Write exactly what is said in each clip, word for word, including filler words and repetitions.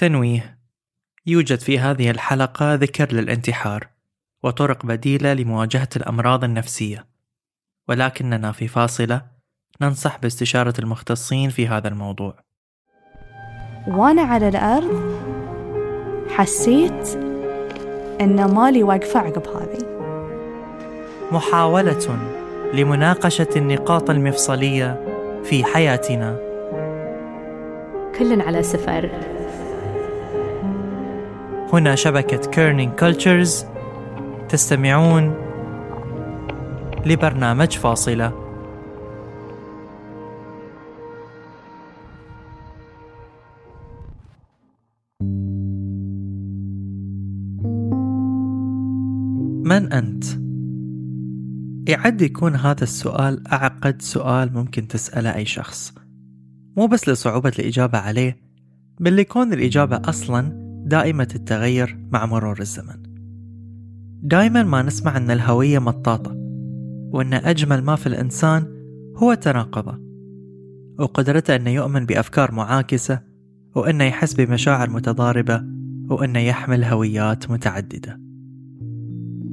تنويه: يوجد في هذه الحلقة ذكر للانتحار وطرق بديلة لمواجهة الأمراض النفسية، ولكننا في فاصلة ننصح باستشارة المختصين في هذا الموضوع. وأنا على الأرض حسيت أن مالي واقفة عقب هذه. محاولة لمناقشة النقاط المفصلية في حياتنا. كل على سفر. هنا شبكة كيرنينج كولتشرز، تستمعون لبرنامج فاصلة. من أنت؟ يعد يكون هذا السؤال أعقد سؤال ممكن تسأله أي شخص، مو بس لصعوبة الإجابة عليه، بل لكون الإجابة أصلاً دائمة التغير مع مرور الزمن. دائما ما نسمع أن الهوية مطاطة، وأن أجمل ما في الإنسان هو تناقضه، وقدرته أن يؤمن بأفكار معاكسة، وأن يحس بمشاعر متضاربة، وأن يحمل هويات متعددة.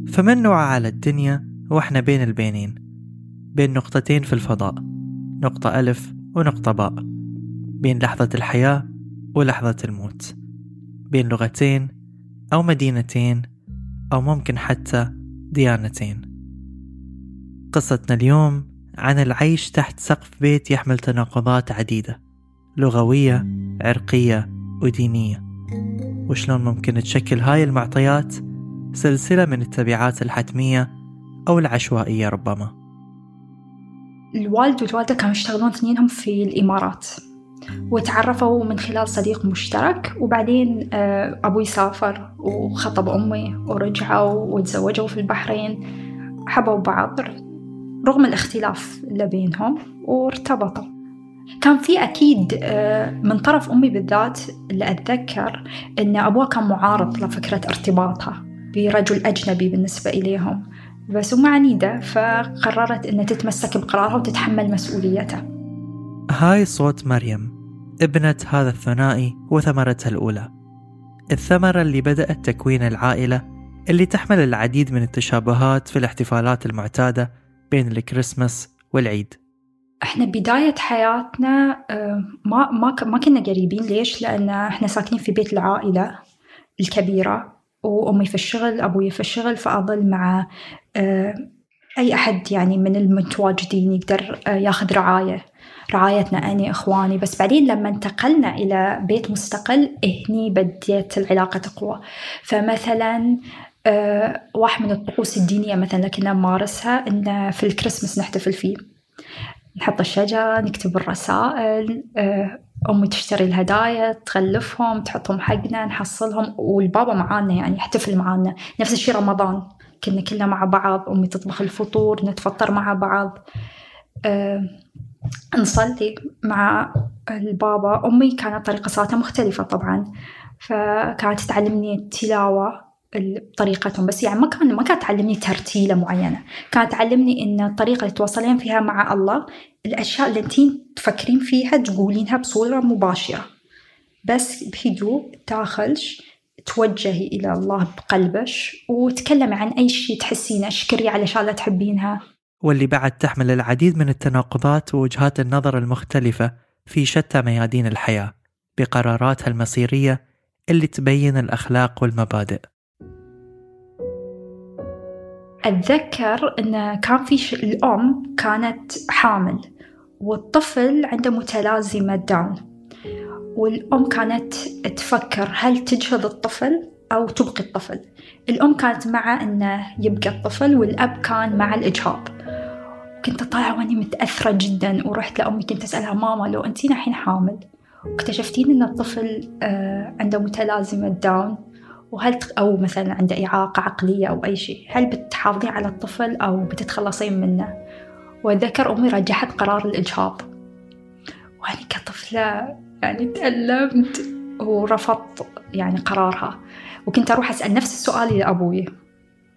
فمن نوع على الدنيا وإحنا بين البينين، بين نقطتين في الفضاء، نقطة ألف ونقطة باء، بين لحظة الحياة ولحظة الموت، بين لغتين أو مدينتين أو ممكن حتى ديانتين. قصتنا اليوم عن العيش تحت سقف بيت يحمل تناقضات عديدة، لغوية، عرقية ودينية، وشلون ممكن تشكل هاي المعطيات سلسلة من التبعات الحتمية أو العشوائية. ربما الوالد والوالدة كانوا يشتغلون اثنينهم في الإمارات، وتعرفوا من خلال صديق مشترك، وبعدين أبوي سافر وخطب أمي ورجعوا وتزوجوا في البحرين، حبوا بعض رغم الاختلاف اللي بينهم وارتبطوا. كان في أكيد من طرف أمي بالذات اللي أتذكر أن أبوها كان معارض لفكرة ارتباطها برجل أجنبي بالنسبة إليهم، بس أمها عنيدة فقررت أن تتمسك بقرارها وتتحمل مسؤوليتها. هاي صوت مريم، ابنة هذا الثنائي وثمرتها الأولى، الثمرة اللي بدأت تكوين العائلة اللي تحمل العديد من التشابهات في الاحتفالات المعتادة بين الكريسماس والعيد. احنا بداية حياتنا ما ما ما كنا قريبين. ليش؟ لأن احنا ساكنين في بيت العائلة الكبيرة، وأمي في الشغل، أبوي في الشغل، فأظل مع أي أحد يعني من المتواجدين يقدر ياخذ رعاية رعايتنا أنا إخواني. بس بعدين لما انتقلنا إلى بيت مستقل، هني بديت العلاقة تقوى. فمثلا آه واحد من الطقوس الدينية مثلا اللي كنا نمارسها أن في الكريسماس نحتفل فيه، نحط الشجرة، نكتب الرسائل، آه أمي تشتري الهدايا، تغلفهم، تحطهم حقنا، نحصلهم، والبابا معانا يعني يحتفل معانا. نفس الشيء رمضان، كنا كلنا مع بعض، أمي تطبخ الفطور، نتفطر مع بعض، آه نصلي مع البابا. أمي كانت طريقة صلاتها مختلفة طبعا، فكانت تعلمني التلاوة بطريقتهم، بس يعني ما كان ما كانت تعلمني ترتيلة معينة، كانت تعلمني إن الطريقة اللي تواصلين فيها مع الله، الأشياء اللي انتين تفكرين فيها تقولينها بصورة مباشرة، بس بهدوء، تاخلش، توجهي إلى الله بقلبش، وتكلمي عن أي شيء تحسينه، شكري على شغلة تحبينها. واللي بعد تحمل العديد من التناقضات ووجهات النظر المختلفة في شتى ميادين الحياة بقراراتها المصيرية اللي تبين الأخلاق والمبادئ. أتذكر أن كان في الأم كانت حامل والطفل عنده متلازمة داون، والأم كانت تفكر هل تجهض الطفل أو تبقي الطفل. الأم كانت مع أنه يبقى الطفل، والأب كان مع الإجهاض. كنت طالعة وأني متأثرة جداً، ورحت لأمي كنت أسألها: ماما لو أنتي الحين حامل واكتشفتين أن الطفل عنده متلازمة داون، وهل أو مثلاً عنده إعاقة عقلية أو أي شيء، هل بتحافظي على الطفل أو بتتخلصين منه؟ وأتذكر أمي رجحت قرار الإجهاض، وأنا كطفلة يعني تألمت ورفضت يعني قرارها. وكنت أروح أسأل نفس السؤال لأبوي،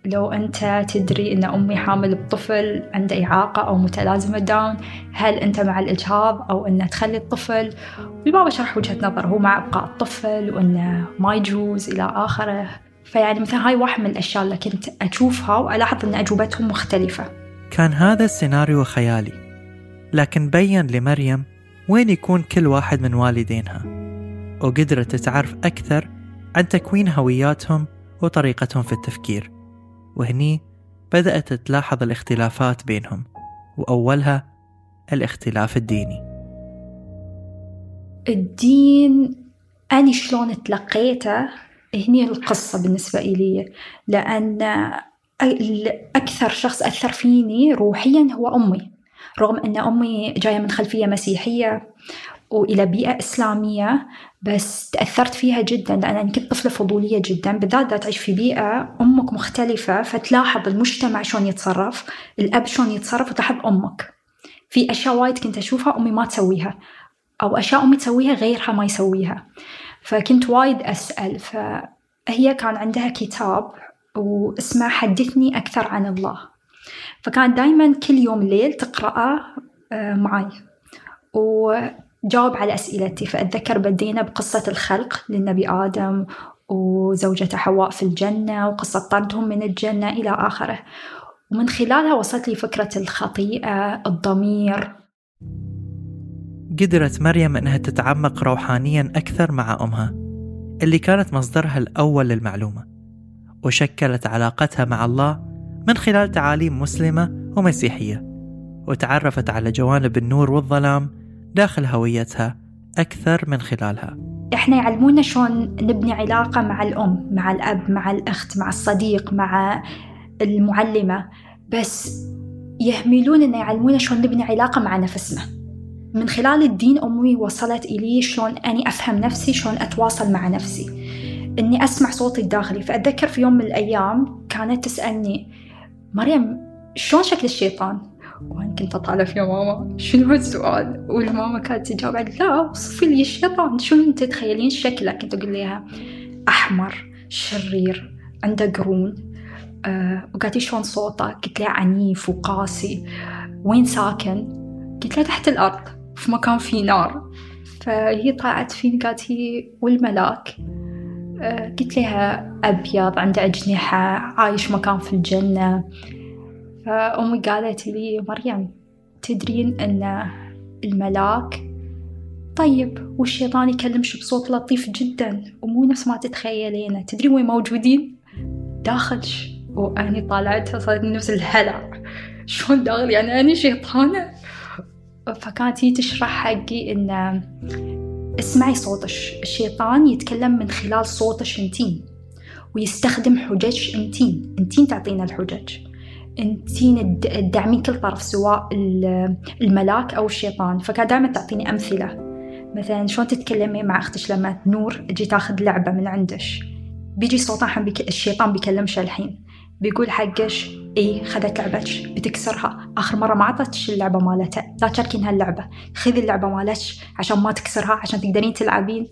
لو أنت تدري أن أمي حامل بطفل عنده إعاقة أو متلازمة داون، هل أنت مع الإجهاض أو أنه تخلي الطفل؟ والبابا شرح وجهة نظره، هو مع إبقاء الطفل وأنه ما يجوز إلى آخره. فيعني مثلا هاي واحد من الأشياء اللي كنت أشوفها وألاحظ أن أجوبتهم مختلفة. كان هذا السيناريو خيالي، لكن بيّن لمريم وين يكون كل واحد من والدينها، وقدرت تتعرف أكثر عن تكوين هوياتهم وطريقتهم في التفكير. وهني بدأت تلاحظ الاختلافات بينهم، وأولها الاختلاف الديني. الدين أنا شلون تلقيته هني القصة بالنسبة إلي، لأن أكثر شخص أثر فيني روحيا هو أمي، رغم أن أمي جاية من خلفية مسيحية وإلى بيئة إسلامية، بس تأثرت فيها جداً لأن كنت طفلة فضولية جداً، بالذات تعيش في بيئة أمك مختلفة فتلاحظ المجتمع شون يتصرف، الأب شون يتصرف، وتحب أمك في أشياء وايد كنت أشوفها أمي ما تسويها، أو أشياء أمي تسويها غيرها ما يسويها. فكنت وايد أسأل. فهي كان عندها كتاب واسمه حدثني أكثر عن الله، فكان دايماً كل يوم ليل تقرأه معي و جاوب على أسئلتي. فأتذكر بدينا بقصة الخلق للنبي آدم وزوجته حواء في الجنة وقصة طردهم من الجنة إلى آخره، ومن خلالها وصلت لي فكرة الخطيئة، الضمير. قدرت مريم أنها تتعمق روحانيا أكثر مع أمها اللي كانت مصدرها الأول للمعلومة، وشكلت علاقتها مع الله من خلال تعاليم مسلمة ومسيحية، وتعرفت على جوانب النور والظلام داخل هويتها أكثر من خلالها. إحنا يعلمونا شون نبني علاقة مع الأم، مع الأب، مع الأخت، مع الصديق، مع المعلمة، بس يهملون إن يعلمونا شون نبني علاقة مع نفسنا. من خلال الدين أمي وصلت إلي شون أني أفهم نفسي، شون أتواصل مع نفسي، إني أسمع صوتي الداخلي. فأتذكر في يوم من الأيام كانت تسألني مريم شون شكل الشيطان؟ وأنا كنت أطالب يا ماما شنو هالسؤال، والماما كانت تجاوب علي لا وصفي لي الشيطان شنو أنت تتخيلين شكله. كنت أقول لها أحمر، شرير، عنده قرون. أه وقالت لي شلون صوته؟ قلت لها عنيف وقاسي. وين ساكن؟ قلت لها تحت الأرض في مكان فيه نار. فهي طلعت فين قالت لي والملاك؟ أه قلت لها أبيض، عنده أجنحة، عايش مكان في الجنة. فأمي قالت لي مريم تدرين أن الملاك طيب والشيطان يكلمش بصوت لطيف جدا ومو نفس ما تتخيلينه، تدرين وين موجودين؟ داخلش. وأنا طالعتها صارت نفس الهلع شون داخل يعني أنا شيطانة. فكانت هي تشرح حقي أن اسمعي صوتش، الشيطان يتكلم من خلال صوتش انتين ويستخدم حجج انتين، انتين تعطينا الحجج، انتين تدعمين كل طرف سواء الملاك أو الشيطان. فكان دائما تعطيني أمثلة، مثلا شلون تتكلمي مع أختش لما نور تجي تاخذ لعبة من عندش، بيجي صوتها بيك... الشيطان بيكلمش الحين بيقول حقش إيه خذت لعبتش بتكسرها، آخر مرة ما عطتش اللعبة مالتها، لا تشاركين هاللعبة، خذي اللعبة مالتش عشان ما تكسرها عشان تقدرين تلعبين.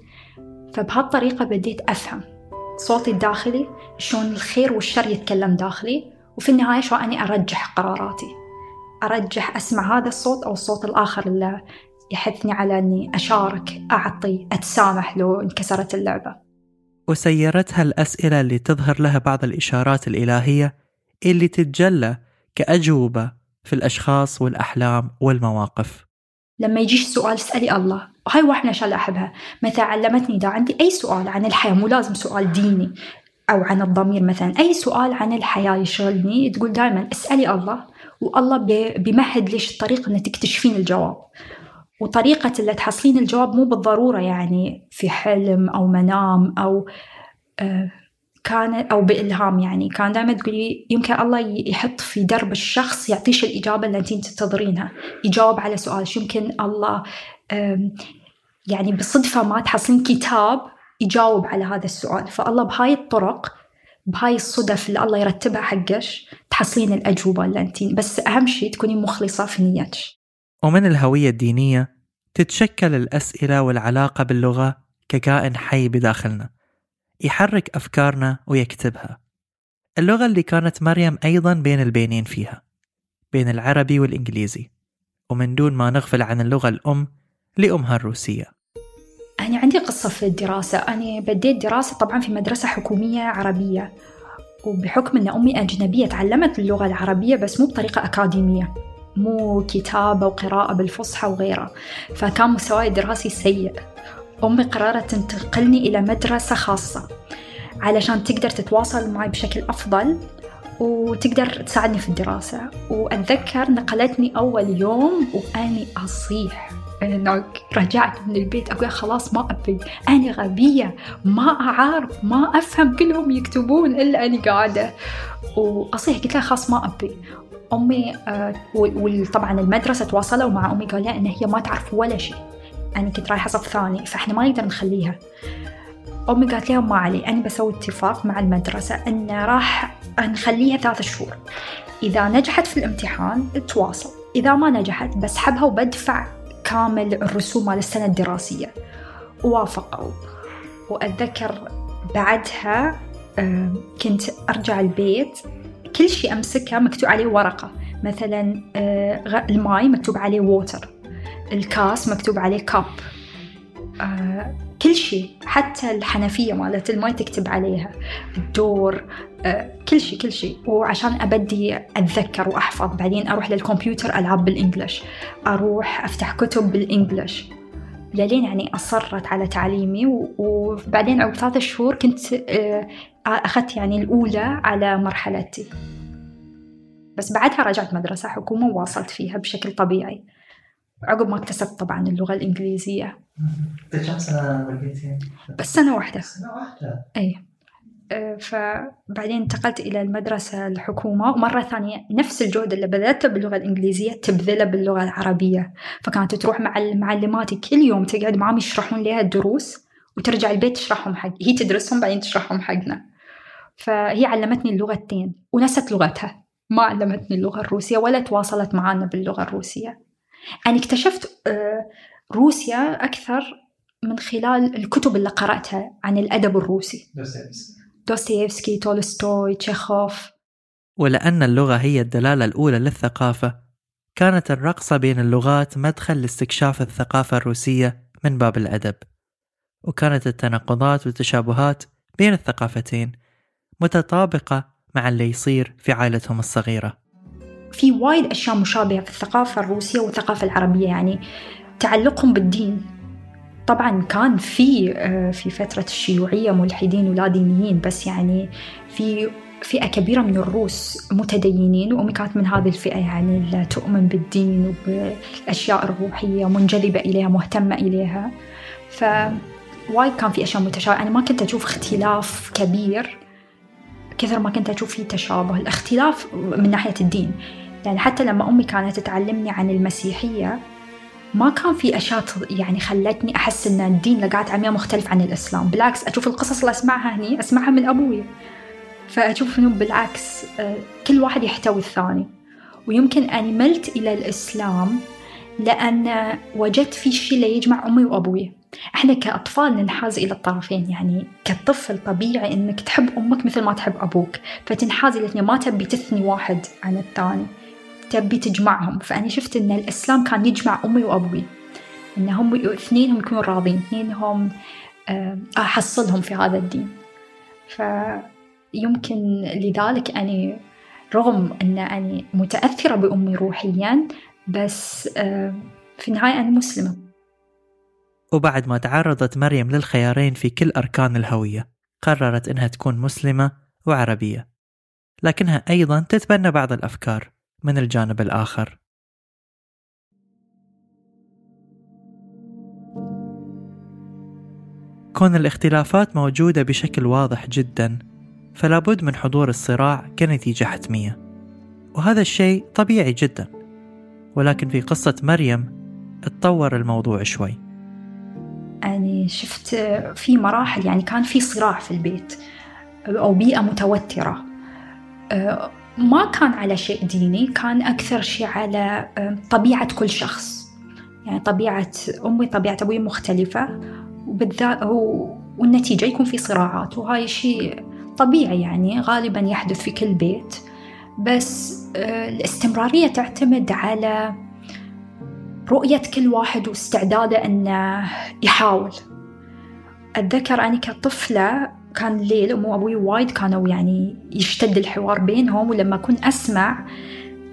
فبهالطريقة بديت أفهم صوتي الداخلي شلون الخير والشر يتكلم داخلي، وفي النهاية شو أني أرجح قراراتي، أرجح أسمع هذا الصوت أو الصوت الآخر اللي يحثني على أني أشارك، أعطي، أتسامح لو انكسرت اللعبة. وسيرتها الأسئلة اللي تظهر لها بعض الإشارات الإلهية اللي تتجلى كأجوبة في الأشخاص والأحلام والمواقف. لما يجيش سؤال اسألي الله، وهي واحدة من الأشياء اللي أحبها. مثلا علمتني دا عندي أي سؤال عن الحياة، مو لازم سؤال ديني أو عن الضمير، مثلا أي سؤال عن الحياة يشغلني تقول دائما اسألي الله، والله بيمهد ليش الطريق أن تكتشفين الجواب. وطريقة اللي تحصلين الجواب مو بالضرورة يعني في حلم أو منام أو آه كان أو بإلهام. يعني كان دائما تقولي يمكن الله يحط في درب الشخص يعطيش الإجابة اللي أنتين تنتظرينها، يجاوب على سؤالش. يمكن الله آه يعني بالصدفة ما تحصلين كتاب يجاوب على هذا السؤال، فالله بهاي الطرق بهاي الصدف اللي الله يرتبها حقش تحصلين الأجوبة اللي أنتين، بس أهم شيء تكوني مخلصة في نيتش. ومن الهوية الدينية تتشكل الأسئلة والعلاقة باللغة ككائن حي بداخلنا يحرك أفكارنا ويكتبها. اللغة اللي كانت مريم أيضا بين البينين فيها، بين العربي والإنجليزي، ومن دون ما نغفل عن اللغة الأم لأمها الروسية. أنا عندي قصة في الدراسة. أنا بديت دراسة طبعا في مدرسة حكومية عربية، وبحكم أن أمي أجنبية تعلمت اللغة العربية بس مو بطريقة أكاديمية، مو كتابة وقراءة بالفصحى وغيرها، فكان مستواي الدراسي سيء. أمي قررت تنتقلني إلى مدرسة خاصة علشان تقدر تتواصل معي بشكل أفضل وتقدر تساعدني في الدراسة. وأتذكر نقلتني أول يوم وأني أصيح، رجعت من البيت أقول خلاص ما أبي، أنا غبية، ما أعرف، ما أفهم، كلهم يكتبون إلا أنا قاعدة وأصيح. قلت لها خلاص ما أبي. أمي وطبعا المدرسة تواصلوا مع أمي، قالوا إن هي ما تعرف ولا شيء، أنا كنت رايحة صف ثاني فإحنا ما نقدر نخليها. أمي قالت لهم ما علي، أنا بسوي اتفاق مع المدرسة أن راح نخليها ثلاث شهور، إذا نجحت في الامتحان تواصل، إذا ما نجحت بسحبها وبدفع كامل الرسوم على السنة الدراسية. ووافقوا. وأتذكر بعدها كنت أرجع البيت كل شيء أمسكها مكتوب عليه ورقة، مثلا الماي مكتوب عليه ووتر، الكاس مكتوب عليه كاب، كل شيء، حتى الحنفية مالت الماي تكتب عليها الدور، كل شيء كل شيء. وعشان أبدي أتذكر وأحفظ. بعدين أروح للكمبيوتر ألعب بالإنجليش، أروح أفتح كتب بالإنجليش، لين يعني أصرت على تعليمي. وبعدين عقب ثلاثة شهور كنت أخذت يعني الأولى على مرحلتي، بس بعدها رجعت مدرسة حكومة وواصلت فيها بشكل طبيعي عقب ما اكتسبت طبعاً اللغة الإنجليزية. كم سنة بقيتي؟ بس سنة واحدة. سنة واحدة. أي. فبعدين انتقلت إلى المدرسة الحكومة، ومرة ثانية نفس الجهد اللي بذلته باللغة الإنجليزية تبذله باللغة العربية. فكانت تروح مع المعلماتي كل يوم تقعد معهم يشرحون لها الدروس، وترجع البيت تشرحهم حق هي تدرسهم بعدين تشرحهم حقنا. فهي علمتني اللغتين ونست لغتها، ما علمتني اللغة الروسية ولا تواصلت معنا باللغة الروسية. أنا اكتشفت روسيا أكثر من خلال الكتب اللي قرأتها عن الأدب الروسي، دوستيفسكي، تولستوي، تشيخوف. ولأن اللغة هي الدلالة الأولى للثقافة، كانت الرقصة بين اللغات مدخل لاستكشاف الثقافة الروسية من باب الأدب، وكانت التناقضات والتشابهات بين الثقافتين متطابقة مع اللي يصير في عائلتهم الصغيرة. في وايد أشياء مشابهة في الثقافة الروسية والثقافة العربية، يعني تعلقهم بالدين. طبعاً كان في في فترة الشيوعية ملحدين ولا دينيين، بس يعني في فئة كبيرة من الروس متدينين، وأمي كانت من هذه الفئة، يعني اللي تؤمن بالدين وبالأشياء الروحية منجذبة إليها مهتمة إليها. فوايد كان في أشياء متشابهة، أنا ما كنت أشوف اختلاف كبير كثر ما كنت أشوف فيه تشابه. الاختلاف من ناحية الدين، يعني حتى لما أمي كانت تعلمني عن المسيحية ما كان في أشياء يعني خلتني أحس أن الدين اللي قاعد عمياء مختلف عن الإسلام، بالعكس أشوف القصص اللي أسمعها هني أسمعها من أبوي، فأشوف أنه بالعكس كل واحد يحتوي الثاني. ويمكن أني ملت إلى الإسلام لأن وجدت في شيء اللي يجمع أمي وأبوي. احنا كأطفال ننحاز إلى الطرفين، يعني كطفل طبيعي انك تحب امك مثل ما تحب ابوك، فتنحاز الاثنين، ما تبي تثني واحد عن الثاني، تبي تجمعهم. فأنا شفت ان الإسلام كان يجمع امي وابوي، انهم اثنينهم يكونوا راضين، اثنينهم احصلهم في هذا الدين. فيمكن لذلك أنا رغم ان أنا متأثرة بأمي روحيا، بس في النهاية أنا مسلمة. وبعد ما تعرضت مريم للخيارين في كل أركان الهوية، قررت إنها تكون مسلمة وعربية، لكنها أيضا تتبنى بعض الأفكار من الجانب الآخر. كون الاختلافات موجودة بشكل واضح جدا، فلا بد من حضور الصراع كنتيجة حتمية، وهذا الشيء طبيعي جدا. ولكن في قصة مريم اتطور الموضوع شوي. يعني شفت في مراحل، يعني كان في صراع في البيت أو بيئة متوترة، ما كان على شيء ديني، كان أكثر شيء على طبيعة كل شخص. يعني طبيعة أمي طبيعة أبوي مختلفة، وبالذات والنتيجة يكون في صراعات، وهاي شيء طبيعي يعني غالبا يحدث في كل بيت، بس الاستمرارية تعتمد على رؤية كل واحد واستعداده أنه يحاول. أتذكر أني كطفلة كان ليل أمو أبوي وايد كانوا يعني يشتد الحوار بينهم، ولما كنت أسمع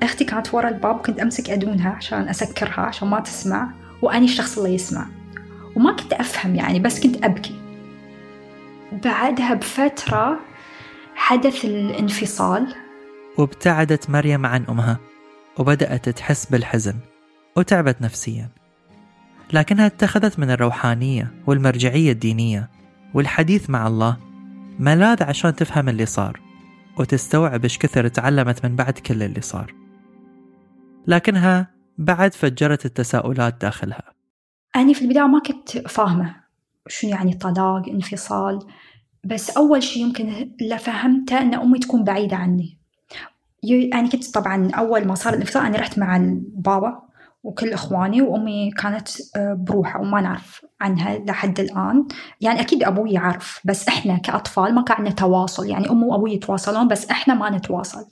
أختي كانت ورا الباب وكنت أمسك أدونها عشان أسكرها عشان ما تسمع، وأني الشخص اللي يسمع، وما كنت أفهم يعني، بس كنت أبكي. بعدها بفترة حدث الانفصال، وابتعدت مريم عن أمها وبدأت تحس بالحزن وتعبت نفسيا، لكنها اتخذت من الروحانية والمرجعية الدينية والحديث مع الله ملاذ عشان تفهم اللي صار وتستوعب إيش كثر تعلمت من بعد كل اللي صار. لكنها بعد فجرت التساؤلات داخلها. أنا في البداية ما كنت فاهمة شو يعني طلاق، انفصال، بس أول شيء يمكن اللي فهمته أن أمي تكون بعيدة عني. يعني كنت طبعا أول ما صار الانفصال أنا رحت مع البابا وكل إخواني، وأمي كانت بروحها وما نعرف عنها لحد الآن. يعني أكيد أبوي يعرف، بس إحنا كأطفال ما كنا تواصل، يعني أمي وأبوي يتواصلون بس إحنا ما نتواصل،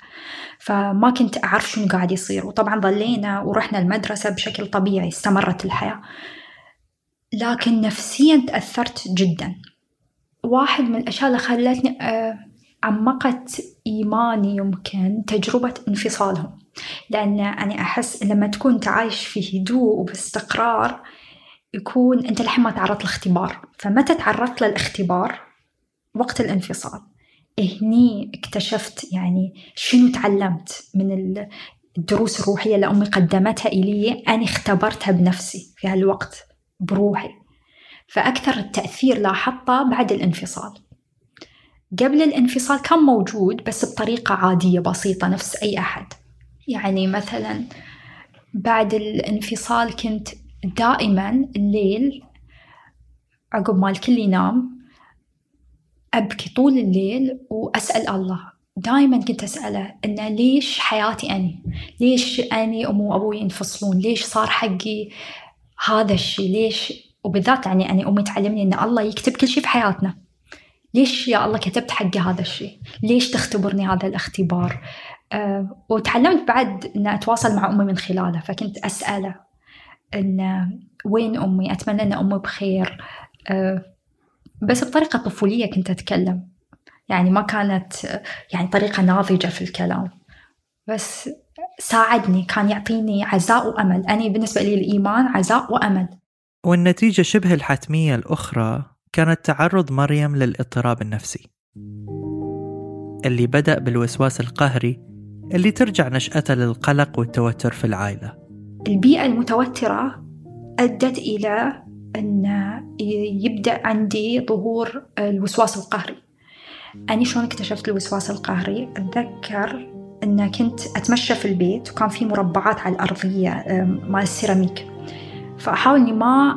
فما كنت أعرف شو قاعد يصير. وطبعا ظلينا ورحنا المدرسة بشكل طبيعي، استمرت الحياة. لكن نفسياً تأثرت جداً. واحد من الأشياء اللي خلتني عمقت إيماني يمكن تجربة انفصالهم، لأن أنا أحس لما تكون تعايش في هدوء وباستقرار يكون أنت لحين ما تعرضت للاختبار، فمتى تعرضت للاختبار وقت الانفصال هني اكتشفت يعني شنو تعلمت من الدروس الروحية اللي أمي قدمتها إلي، أنا اختبرتها بنفسي في هالوقت بروحي. فأكثر التأثير لاحظته بعد الانفصال. قبل الانفصال كان موجود بس بطريقة عادية بسيطة نفس أي أحد. يعني مثلا بعد الانفصال كنت دائما الليل عقب ما الكل ينام أبكي طول الليل وأسأل الله. دائما كنت أسأله إن ليش حياتي أنا، ليش أنا أمي وأبوي ينفصلون، ليش صار حقي هذا الشيء، ليش؟ وبالذات يعني أنا أمي تعلمني أن الله يكتب كل شيء في حياتنا. ليش يا الله كتبت حقي هذا الشيء؟ ليش تختبرني هذا الاختبار؟ أه وتعلمت بعد أن أتواصل مع أمي من خلاله، فكنت أسأله أن وين أمي، أتمنى أن أمي بخير. أه بس بطريقة طفولية كنت أتكلم، يعني ما كانت يعني طريقة ناضجة في الكلام، بس ساعدني، كان يعطيني عزاء وأمل. أنا بالنسبة لي الإيمان عزاء وأمل. والنتيجة شبه الحتمية الأخرى كانت تعرض مريم للاضطراب النفسي اللي بدأ بالوسواس القهري اللي ترجع نشأته للقلق والتوتر في العائلة. البيئة المتوترة أدت إلى أن يبدأ عندي ظهور الوسواس القهري. أنا شلون اكتشفت الوسواس القهري؟ أتذكر أن كنت أتمشى في البيت وكان في مربعات على الأرضية مع السيراميك، فأحاول أني ما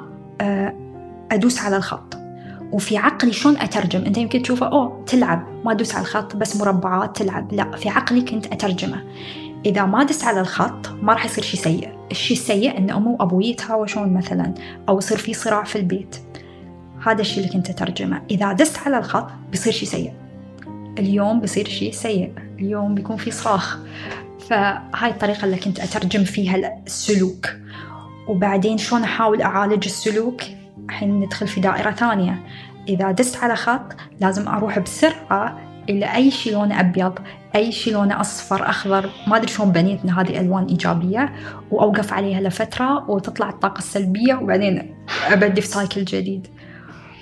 أدوس على الخط، وفي عقلي شون أترجم. أنت يمكن تشوفه أوه تلعب ما أدوس على الخط بس مربعات تلعب، لا، في عقلي كنت أترجمه إذا ما أدس على الخط ما راح يصير شيء سيء. الشيء السيء أن أمي وأبوي يتهاوشون مثلا أو يصير في صراع في البيت، هذا الشيء اللي كنت أترجمه. إذا دست على الخط بيصير شيء سيء، اليوم بيصير شيء سيء، اليوم بيكون في صراخ. فهاي الطريقة اللي كنت أترجم فيها السلوك. وبعدين شلون أحاول أعالج السلوك؟ الحين ندخل في دائرة ثانية، إذا دست على خط لازم أروح بسرعة إلى أي شيء لونه أبيض، أي شيء لونه أصفر، أخضر، ما أدري شلون بنيتنا هذه ألوان إيجابية، وأوقف عليها لفترة وتطلع الطاقة السلبية وبعدين أبدي في سايكل جديد.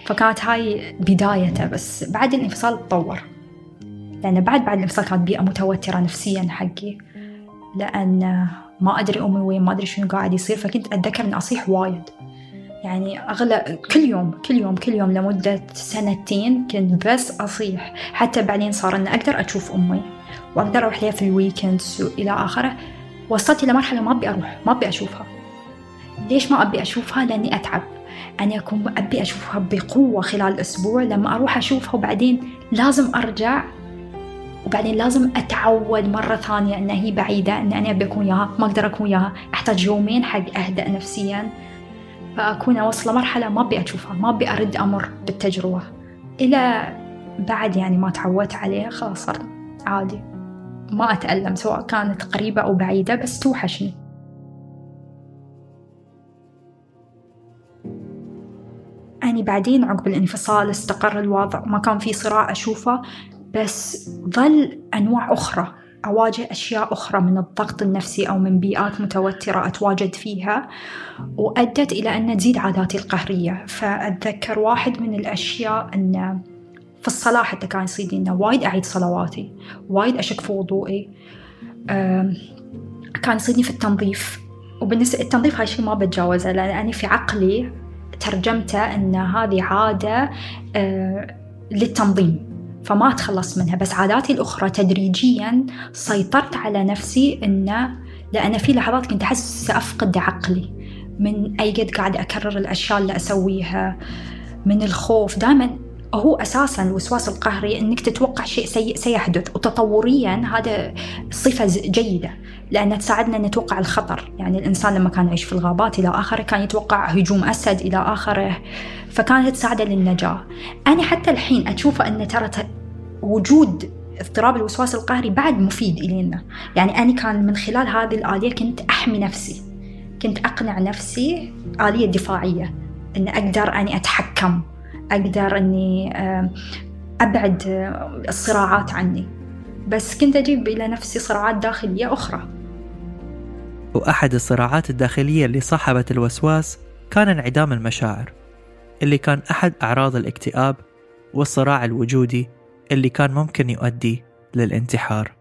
فكانت هاي بدايته. بس بعد الانفصال تطور، لأن بعد بعد الانفصال كانت بيئة متوترة نفسياً حقي، لأن ما أدري أمي وين، ما أدري شنو قاعد يصير. فكنت أتذكر أن أصيح وايد، يعني أغلى كل يوم كل يوم كل يوم لمدة سنتين كنت بس أصيح. حتى بعدين صار أن أقدر أشوف أمي وأقدر أروح لها في الويكندز وإلى آخره. وصلت إلى مرحلة ما أبي أروح، ما أبي أشوفها. ليش ما أبي أشوفها؟ لأني أتعب. أنا أكون أبي أشوفها بقوة خلال الأسبوع، لما أروح أشوفها وبعدين لازم أرجع، وبعدين لازم أتعود مرة ثانية أنها هي بعيدة، أن أنا أبي أكون ياها، ما أقدر أكون ياها، أحتاج يومين حق أهدأ نفسياً. فأكون واصلة مرحلة ما أبي أشوفها، ما أبي أرد أمر بالتجربة. إلى بعد يعني ما تعودت عليها خلاص صار عادي، ما أتألم سواء كانت قريبة أو بعيدة، بس توحشني. يعني بعدين عقب الانفصال استقر الوضع، ما كان في صراع أشوفه، بس ظل أنواع أخرى، أواجه أشياء أخرى من الضغط النفسي أو من بيئات متوترة أتواجد فيها، وأدت إلى أن تزيد عاداتي القهرية. فأتذكر واحد من الأشياء أن في الصلاة حتى كان يصيدني أنه وايد أعيد صلواتي، وايد أشك في وضوئي، كان يصيدني في التنظيف. وبالنسبة للتنظيف هاي شيء ما بتجاوزه، لأنني في عقلي ترجمته أن هذه عادة للتنظيم فما أتخلص منها. بس عاداتي الأخرى تدريجياً سيطرت على نفسي، إنه لأن في لحظات كنت أحس سأفقد عقلي من أي قد قاعد أكرر الأشياء اللي أسويها، من الخوف. دائماً هو أساساً الوسواس القهري إنك تتوقع شيء سيء سيحدث، وتطورياً هذا صفة جيدة لأنها تساعدنا نتوقع الخطر. يعني الإنسان لما كان يعيش في الغابات إلى آخره كان يتوقع هجوم أسد إلى آخره، فكانت تساعده للنجاة. أنا حتى الحين أشوف أن ترى وجود اضطراب الوسواس القهري بعد مفيد إلينا. يعني أنا كان من خلال هذه الآلية كنت أحمي نفسي، كنت أقنع نفسي، آلية دفاعية، أن أقدر أني أتحكم، أقدر أني أبعد الصراعات عني، بس كنت أجيب إلى نفسي صراعات داخلية أخرى. وأحد الصراعات الداخلية اللي صاحبت الوسواس كان انعدام المشاعر، اللي كان أحد أعراض الاكتئاب والصراع الوجودي اللي كان ممكن يؤدي للانتحار.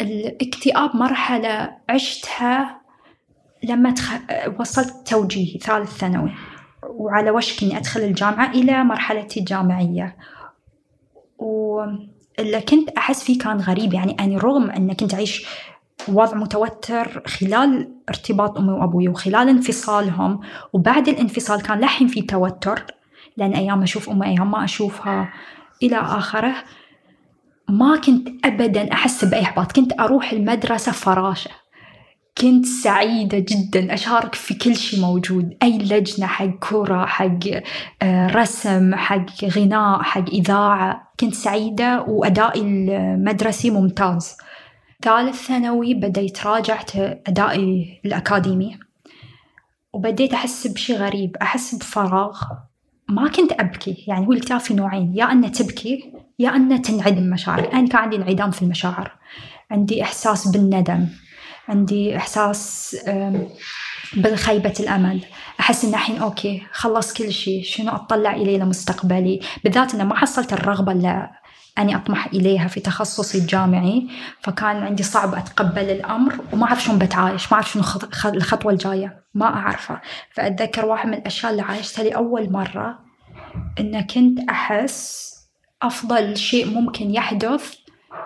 الاكتئاب مرحلة عشتها لما تخ... وصلت توجيهي ثالث ثانوي وعلى وشك أني أدخل الجامعة إلى مرحلتي الجامعية، واللي كنت أحس فيه كان غريب. يعني أنا رغم أن كنت أعيش وضع متوتر خلال ارتباط أمي وأبوي وخلال انفصالهم، وبعد الانفصال كان لحين في توتر لأن أيام أشوف أمي أيام ما أشوفها إلى آخره، ما كنت أبداً أحس بأي إحباط. كنت أروح المدرسة فراشة، كنت سعيدة جداً، أشارك في كل شيء موجود، أي لجنة حق كرة، حق رسم، حق غناء، حق إذاعة، كنت سعيدة وأدائي المدرسي ممتاز. ثالث ثانوي بديت راجعت أدائي الأكاديمي وبديت أحس بشي غريب، أحس بفراغ. ما كنت أبكي، يعني هو الاكتئاب في نوعين، يا أن تبكي يا أن تنعدم مشاعرك. أنا كان عندي انعدام في المشاعر، عندي إحساس بالندم، عندي إحساس بالخيبة الأمل، أحس إن الحين أوكي خلص كل شيء، شنو أطلع إليه لمستقبلي، بالذات إن ما حصلت الرغبة اللي أني أطمح إليها في تخصصي الجامعي، فكان عندي صعب أتقبل الأمر وما أعرف شلون بتعايش، ما أعرف شنو الخطوة الجاية، ما أعرفها. فأتذكر واحد من الأشياء اللي عايشتها لأول مرة إن كنت أحس أفضل شيء ممكن يحدث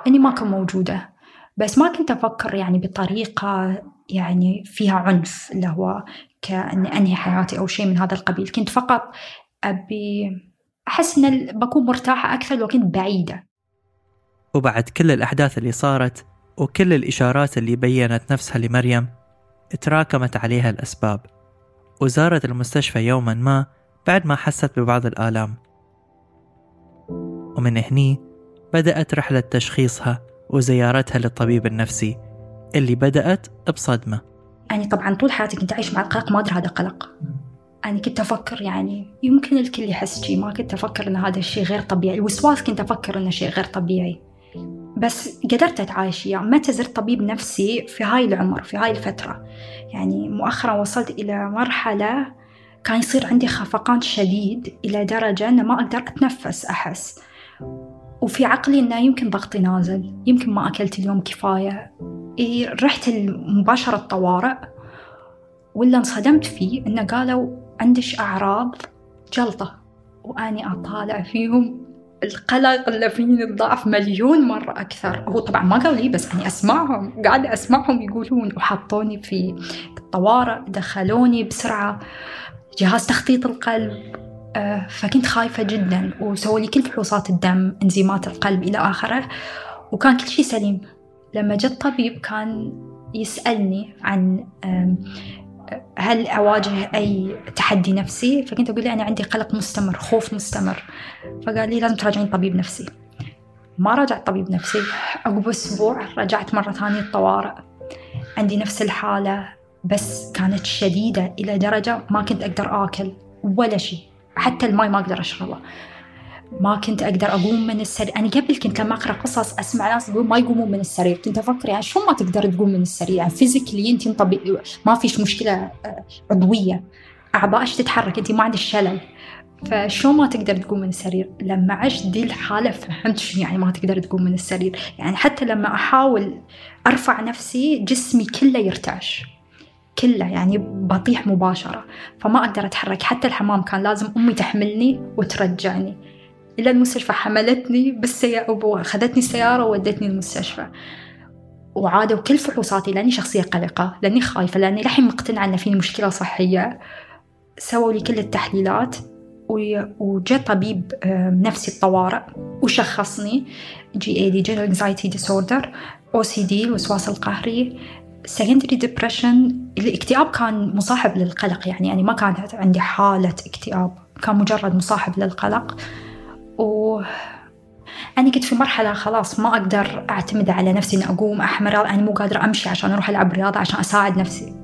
إني ما كنت موجودة، بس ما كنت أفكر يعني بطريقة يعني فيها عنف اللي هو كأني أنهي حياتي أو شيء من هذا القبيل. كنت فقط أبي أحس أن بكون مرتاحة أكثر لو كنت بعيدة. وبعد كل الأحداث اللي صارت وكل الإشارات اللي بيّنت نفسها لمريم، تراكمت عليها الأسباب وزارت المستشفى يوما ما بعد ما حست ببعض الآلام، ومن هني بدأت رحلة تشخيصها وزيارتها للطبيب النفسي اللي بدأت بصدمة. يعني طبعا طول حياتي كنت أعيش مع القلق، ما أدري هذا قلق، أنا كنت أفكر يعني يمكن الكل يحس شيء، ما كنت أفكر أن هذا الشيء غير طبيعي. الوسواس كنت أفكر أنه شيء غير طبيعي، بس قدرت أتعايش. يعني متى زرت طبيب نفسي في هاي العمر في هاي الفترة؟ يعني مؤخرا وصلت إلى مرحلة كان يصير عندي خفقان شديد إلى درجة أن ما أقدر أتنفس، أحس وفي عقلي أنه يمكن ضغطي نازل، يمكن ما أكلت اليوم كفاية. إيه رحت مباشرة الطوارئ، ولا انصدمت فيه أنه قالوا عندش أعراض جلطة، وأني أطالع فيهم القلق اللي فيني الضعف مليون مرة أكثر. هو طبعا ما قال لي، بس أني أسمعهم، قاعدة أسمعهم يقولون، وحطوني في الطوارئ، دخلوني بسرعة جهاز تخطيط القلب، فكنت خايفة جدا، وسووا لي كل فحوصات الدم، انزيمات القلب إلى آخره، وكان كل شيء سليم. لما جت طبيب كان يسألني عن هل أواجه أي تحدي نفسي؟ فكنت أقول له أنا عندي قلق مستمر، خوف مستمر. فقال لي لازم تراجعين طبيب نفسي. ما رجعت طبيب نفسي، عقب أسبوع رجعت مرة ثانية الطوارئ، عندي نفس الحالة بس كانت شديدة إلى درجة ما كنت أقدر آكل ولا شيء، حتى الماء ما أقدر أشربه، ما كنت أقدر أقوم من السرير. أنا قبل كنت لما أقرأ قصص أسمع ناس يقول ما يقومون من السرير، كنت أفكر يعني شو ما تقدر تقوم من السرير، يعني فيزيكلي أنت طبيعي ما فيش مشكلة عضوية، أعضائك تتحرك، أنت ما عندك شلل، فشو ما تقدر تقوم من السرير. لما عشت دي الحالة فهمت شو يعني ما تقدر تقوم من السرير، يعني حتى لما أحاول أرفع نفسي جسمي كله يرتعش كله، يعني بطيح مباشرة، فما أقدر أتحرك. حتى الحمام كان لازم أمي تحملني وترجعني إلى المستشفى، حملتني بالسيارة وأخذتني السيارة وودتني المستشفى. وعادوا كل فحوصاتي لأني شخصية قلقة، لأني خايفة، لأني لحين مقتنعة أن فيني مشكلة صحية. سووا لي كل التحليلات وجاء طبيب نفسي الطوارئ وشخصني جي إيه دي Generalized Anxiety Disorder، أو سي دي الوسواس القهري، secondary depression. الاكتئاب كان مصاحب للقلق، يعني يعني ما كان عندي حالة اكتئاب، كان مجرد مصاحب للقلق. وأنا كنت في مرحلة خلاص ما أقدر أعتمد على نفسي إن أقوم أحمر، أنا مو قادرة أمشي عشان أروح ألعب رياضة عشان أساعد نفسي.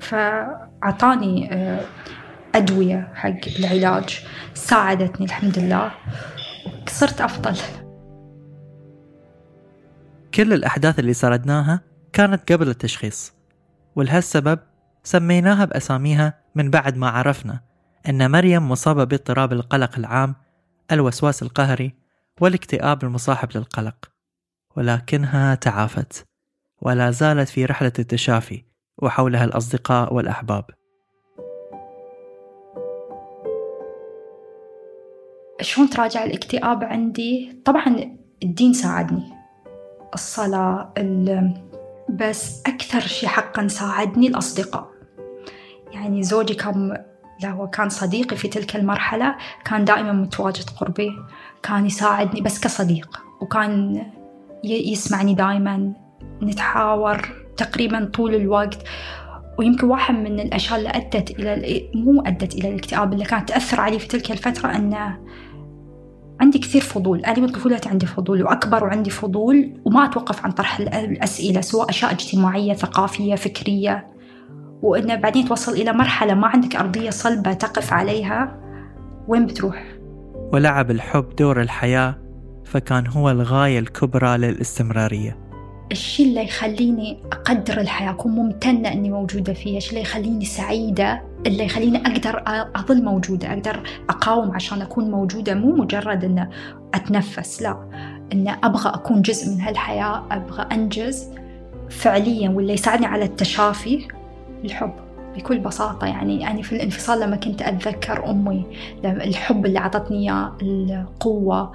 فأعطاني أدوية حق العلاج ساعدتني الحمد لله وصرت أفضل. كل الأحداث اللي سردناها كانت قبل التشخيص، ولهالسبب سميناها بأساميها من بعد ما عرفنا أن مريم مصابة باضطراب القلق العام، الوسواس القهري، والاكتئاب المصاحب للقلق، ولكنها تعافت ولا زالت في رحلة التشافي وحولها الأصدقاء والأحباب. شلون تراجع الاكتئاب عندي؟ طبعا الدين ساعدني، الصلاة، بس أكثر شيء حقا ساعدني الأصدقاء. يعني زوجي كان هو كان صديقي في تلك المرحلة، كان دائما متواجد قربي، كان يساعدني بس كصديق، وكان يسمعني دائما، نتحاور تقريبا طول الوقت. ويمكن واحد من الأشياء اللي أدت إلى مو أدت إلى الاكتئاب اللي كانت تأثر علي في تلك الفترة أن عندي كثير فضول، أنا من طفولتي عندي فضول وأكبر وعندي فضول، وما أتوقف عن طرح الأسئلة سواء أشياء اجتماعية، ثقافية، فكرية، وأنه بعدين توصل إلى مرحلة ما عندك أرضية صلبة تقف عليها، وين بتروح؟ ولعب الحب دور الحياة، فكان هو الغاية الكبرى للاستمرارية. الشيء اللي يخليني أقدر الحياة، أكون ممتنة أني موجودة فيها، الشيء اللي يخليني سعيدة، اللي يخليني أقدر أظل موجودة، أقدر أقاوم عشان أكون موجودة، مو مجرد أن أتنفس، لا، أن أبغى أكون جزء من هالحياة، أبغى أنجز فعليا. واللي يساعدني على التشافي الحب بكل بساطة. يعني أنا في الانفصال لما كنت أتذكر أمي، الحب اللي عطتني القوة،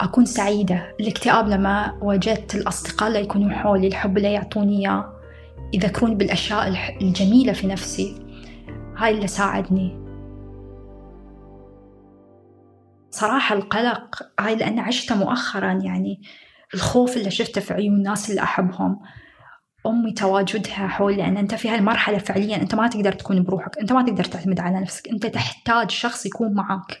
أكون سعيدة. الاكتئاب لما وجدت الأصدقاء اللي يكونوا حولي، الحب اللي يعطوني إياه، يذكروني بالأشياء الجميلة في نفسي، هاي اللي ساعدني صراحة. القلق هاي لأن عشته مؤخرا، يعني الخوف اللي شفته في عيون الناس اللي أحبهم، أمي تواجدها حولي، لأن أنت في هالمرحلة فعليا أنت ما تقدر تكون بروحك، أنت ما تقدر تعتمد على نفسك، أنت تحتاج شخص يكون معك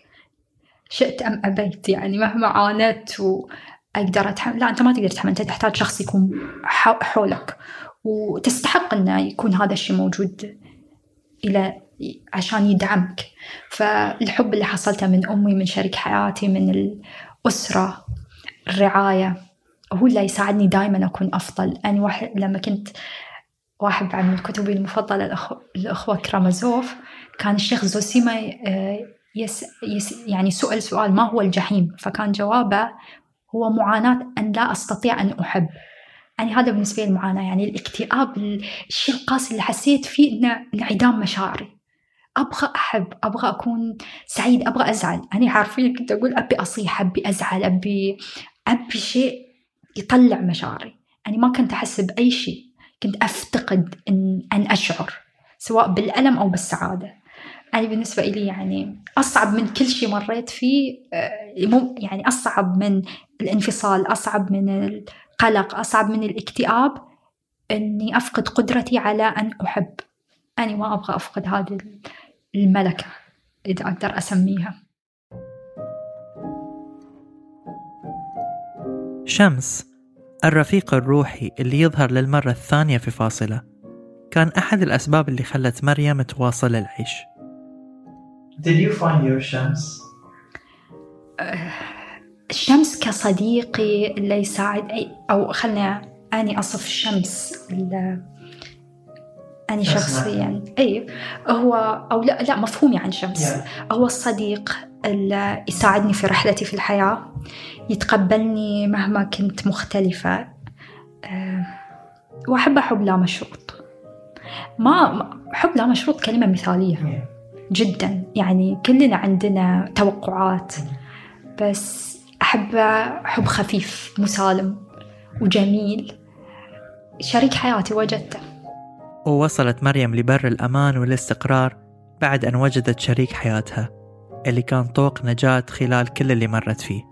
شئت أم أبيت. يعني مهما عانت وأقدر أتحمل، لا أنت ما تقدر تتحمل، أنت تحتاج شخص يكون حولك، وتستحق أنه يكون هذا الشيء موجود إلى عشان يدعمك. فالحب اللي حصلته من أمي، من شريك حياتي، من الأسرة، الرعاية، هو اللي يساعدني دائما أكون أفضل. أنا واحد لما كنت واحد عن كتبي المفضلة الأخ... الأخوة كرامازوف، كان الشيخ زوسيما يس... يس... يعني سؤال سؤال ما هو الجحيم، فكان جوابه هو معاناة أن لا أستطيع أن أحب. يعني هذا بالنسبة لي المعاناة، يعني الاكتئاب الشيء القاسي اللي حسيت فيه إنه انعدام مشاعري، أبغى أحب، أبغى أكون سعيد، أبغى أزعل. أنا يعني عارفين كنت أقول أبي أصيح، أبي أزعل، أبي أبي شيء يطلع مشاعري. أنا ما كنت أحس بأي شيء، كنت أفتقد أن, أن أشعر سواء بالألم أو بالسعادة. أنا يعني بالنسبة لي يعني أصعب من كل شيء مريت فيه، يعني أصعب من الانفصال، أصعب من القلق، أصعب من الاكتئاب، أني أفقد قدرتي على أن أحب. أنا ما أبغى أفقد هذه الملكة إذا أقدر أسميها. شمس، الرفيق الروحي اللي يظهر للمرة الثانية في فاصلة، كان أحد الأسباب اللي خلت مريم تواصل العيش. Did you find your شمس؟ الشمس كصديقي اللي يساعد، أو خلنا أني أصف الشمس أنا شخصياً، أي هو أو لا لا مفهومي عن شمس yeah. هو الصديق اللي يساعدني في رحلتي في الحياة، يتقبلني مهما كنت مختلفة، أه وأحب حب لا مشروط. ما حب لا مشروط كلمة مثالية yeah. جداً، يعني كلنا عندنا توقعات yeah. بس أحب حب خفيف مسالم وجميل، شريك حياتي وجدته. ووصلت مريم لبر الأمان والاستقرار بعد أن وجدت شريك حياتها اللي كان طوق نجاة خلال كل اللي مرت فيه،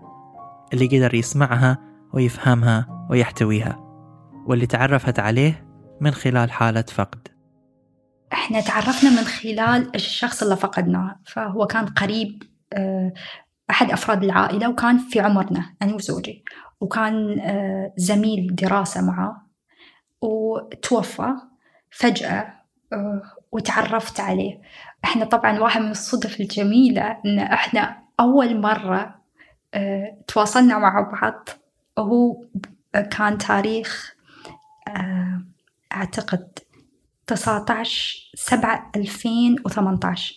اللي قدر يسمعها ويفهمها ويحتويها، واللي تعرفت عليه من خلال حالة فقد. احنا تعرفنا من خلال الشخص اللي فقدناه، فهو كان قريب أحد أفراد العائلة وكان في عمرنا أنا وزوجي، وكان زميل دراسة معه وتوفى فجأة وتعرفت عليه. احنا طبعا واحد من الصدف الجميلة ان احنا اول مرة اه تواصلنا مع بعض، وهو كان تاريخ اه اعتقد تسعة عشر سبعة ألفين وثمانية عشر،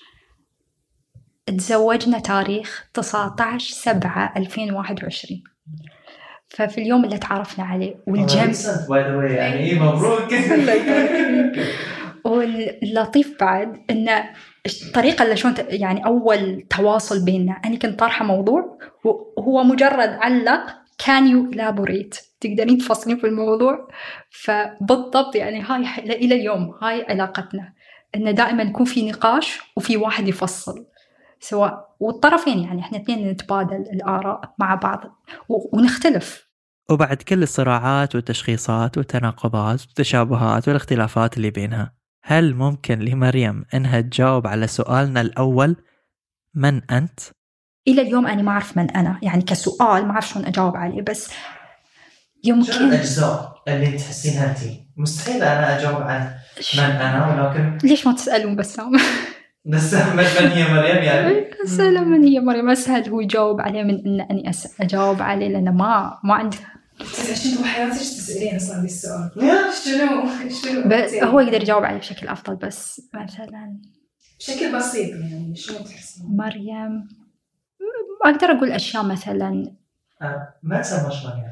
تزوجنا تاريخ تسعة عشر سبعة ألفين وواحد وعشرين، ففي اليوم اللي تعرفنا عليه. والجمس يعني مبروك. واللطيف بعد إن الطريقة اللي شلون يعني أول تواصل بيننا، أنا كنت طارحة موضوع وهو مجرد علق can you elaborate، تقدرين تفصلين في الموضوع. فبالضبط يعني هاي إلى اليوم هاي علاقتنا، إن دائما يكون في نقاش وفي واحد يفصل سواء، والطرفين يعني إحنا اثنين نتبادل الآراء مع بعض ونختلف. وبعد كل الصراعات والتشخيصات والتناقضات والتشابهات والاختلافات اللي بينها، هل ممكن لمريم إنها تجاوب على سؤالنا الأول من أنت؟ إلى اليوم أنا ما أعرف من أنا، يعني كسؤال ما أعرف شلون أجاوب عليه، بس يمكن شو الأجزاء اللي تحسينها أنت؟ مستحيل أنا أجاوب عن من أنا، ولكن ليش ما تسألون بسام؟ بسام من هي مريم يعني؟ أسأل من هي مريم، أسهل هو يجاوب عليه من إن أني أجاوب عليه، لأن ما ما عندي. تسألين وحياتك تسألين أصلاً بالسؤال. شنو شنو؟ بس هو يقدر يجاوب عليه بشكل أفضل، بس مثلاً بشكل بسيط يعني شنو تحسين؟ مريم أقدر أقول أشياء مثلاً. ما سماش مريم.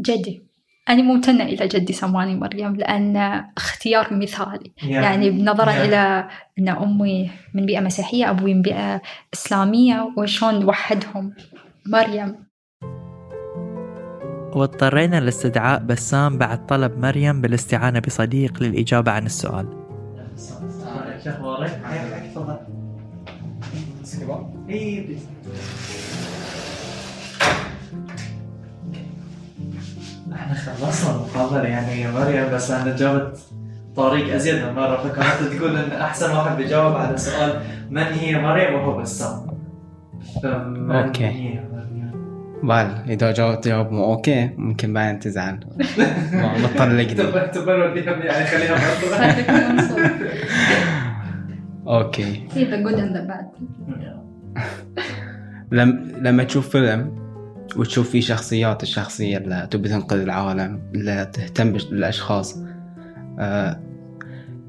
جدي، أنا ممتنة إلى جدي سماني مريم، لأن اختيار مثالي yeah. يعني نظراً yeah. إلى أن أمي من بيئة مسيحية، أبوي من بيئة إسلامية، وشون وحدهم مريم. واضطرينا لاستدعاء بسام بعد طلب مريم بالاستعانة بصديق للإجابة عن السؤال. احنا خلصنا المحاضرة يعني يا مريم، بس أنا جاوبت طريق أزيد من مرة، فكانت تقول إن أحسن واحد بيجاوب على سؤال من هي مريم وهو بسام. أوكي. بال إذا جاوبت جواب مو أوكي ممكن بعدين تزعل. ما بطلق ده. تبرر ليهم يعني خليها مرة. أوكي. هي تقول عند بعد. لما لما تشوف فيلم وتشوف فيه شخصيات، الشخصية اللي تبي تنقذ العالم، اللي تهتم بالأشخاص، آه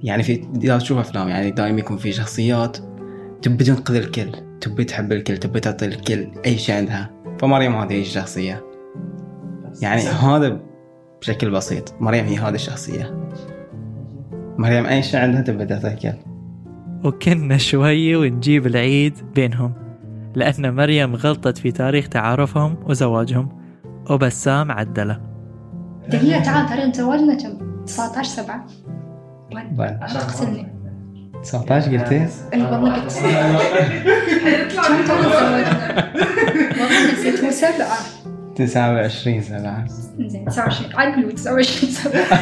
يعني في إذا تشوف أفلام يعني دائما يكون في شخصيات تبي تنقذ الكل، تبي تحب الكل، تبي تعطي الكل أي شيء عندها. فمريم هذه الشخصية، يعني هذا بشكل بسيط مريم هي هذه الشخصية. مريم أي شيء عندها تبي تعطي الكل. وكنا شوي ونجيب العيد بينهم، لأن مريم غلطت في تاريخ تعارفهم وزواجهم وبسام عدله. دقيقة تعال، ترى زواجنا كم؟ تسعة عشر سبعة. وين؟ عشان تقتلني. تسعة عشر قلتي؟ اي والله قلت. كم تاريخ زواجنا؟ والله نسيت. سبعة. تسعة وعشرين سبعة. زين تسعة وعشرين. عاد قلوا تسعة وعشرين سبعة.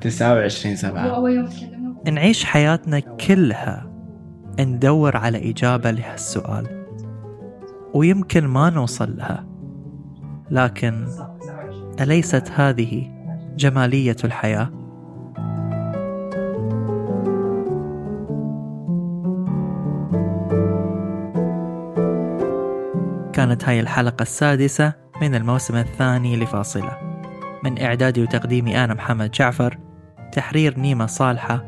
تسعة وعشرين سبعة. نعيش حياتنا كلها ندور على إجابة لهالسؤال ويمكن ما نوصل لها، لكن أليست هذه جمالية الحياة؟ كانت هاي الحلقة السادسة من الموسم الثاني لفاصلة، من إعدادي وتقديمي أنا محمد جعفر، تحرير نيمة صالحة،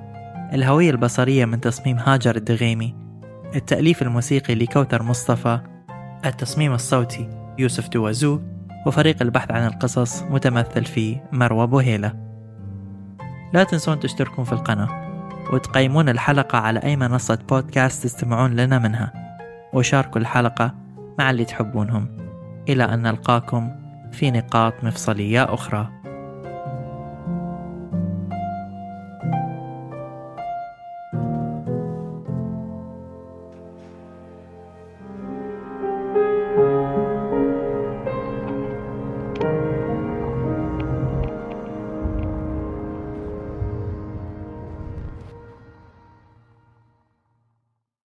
الهوية البصرية من تصميم هاجر الدغيمي، التأليف الموسيقي لكوثر مصطفى، التصميم الصوتي يوسف دوازو، وفريق البحث عن القصص متمثل في مروى بوهيلة. لا تنسون تشتركون في القناة وتقيمون الحلقة على أي منصة بودكاست تستمعون لنا منها، وشاركوا الحلقة مع اللي تحبونهم، إلى أن نلقاكم في نقاط مفصلية أخرى.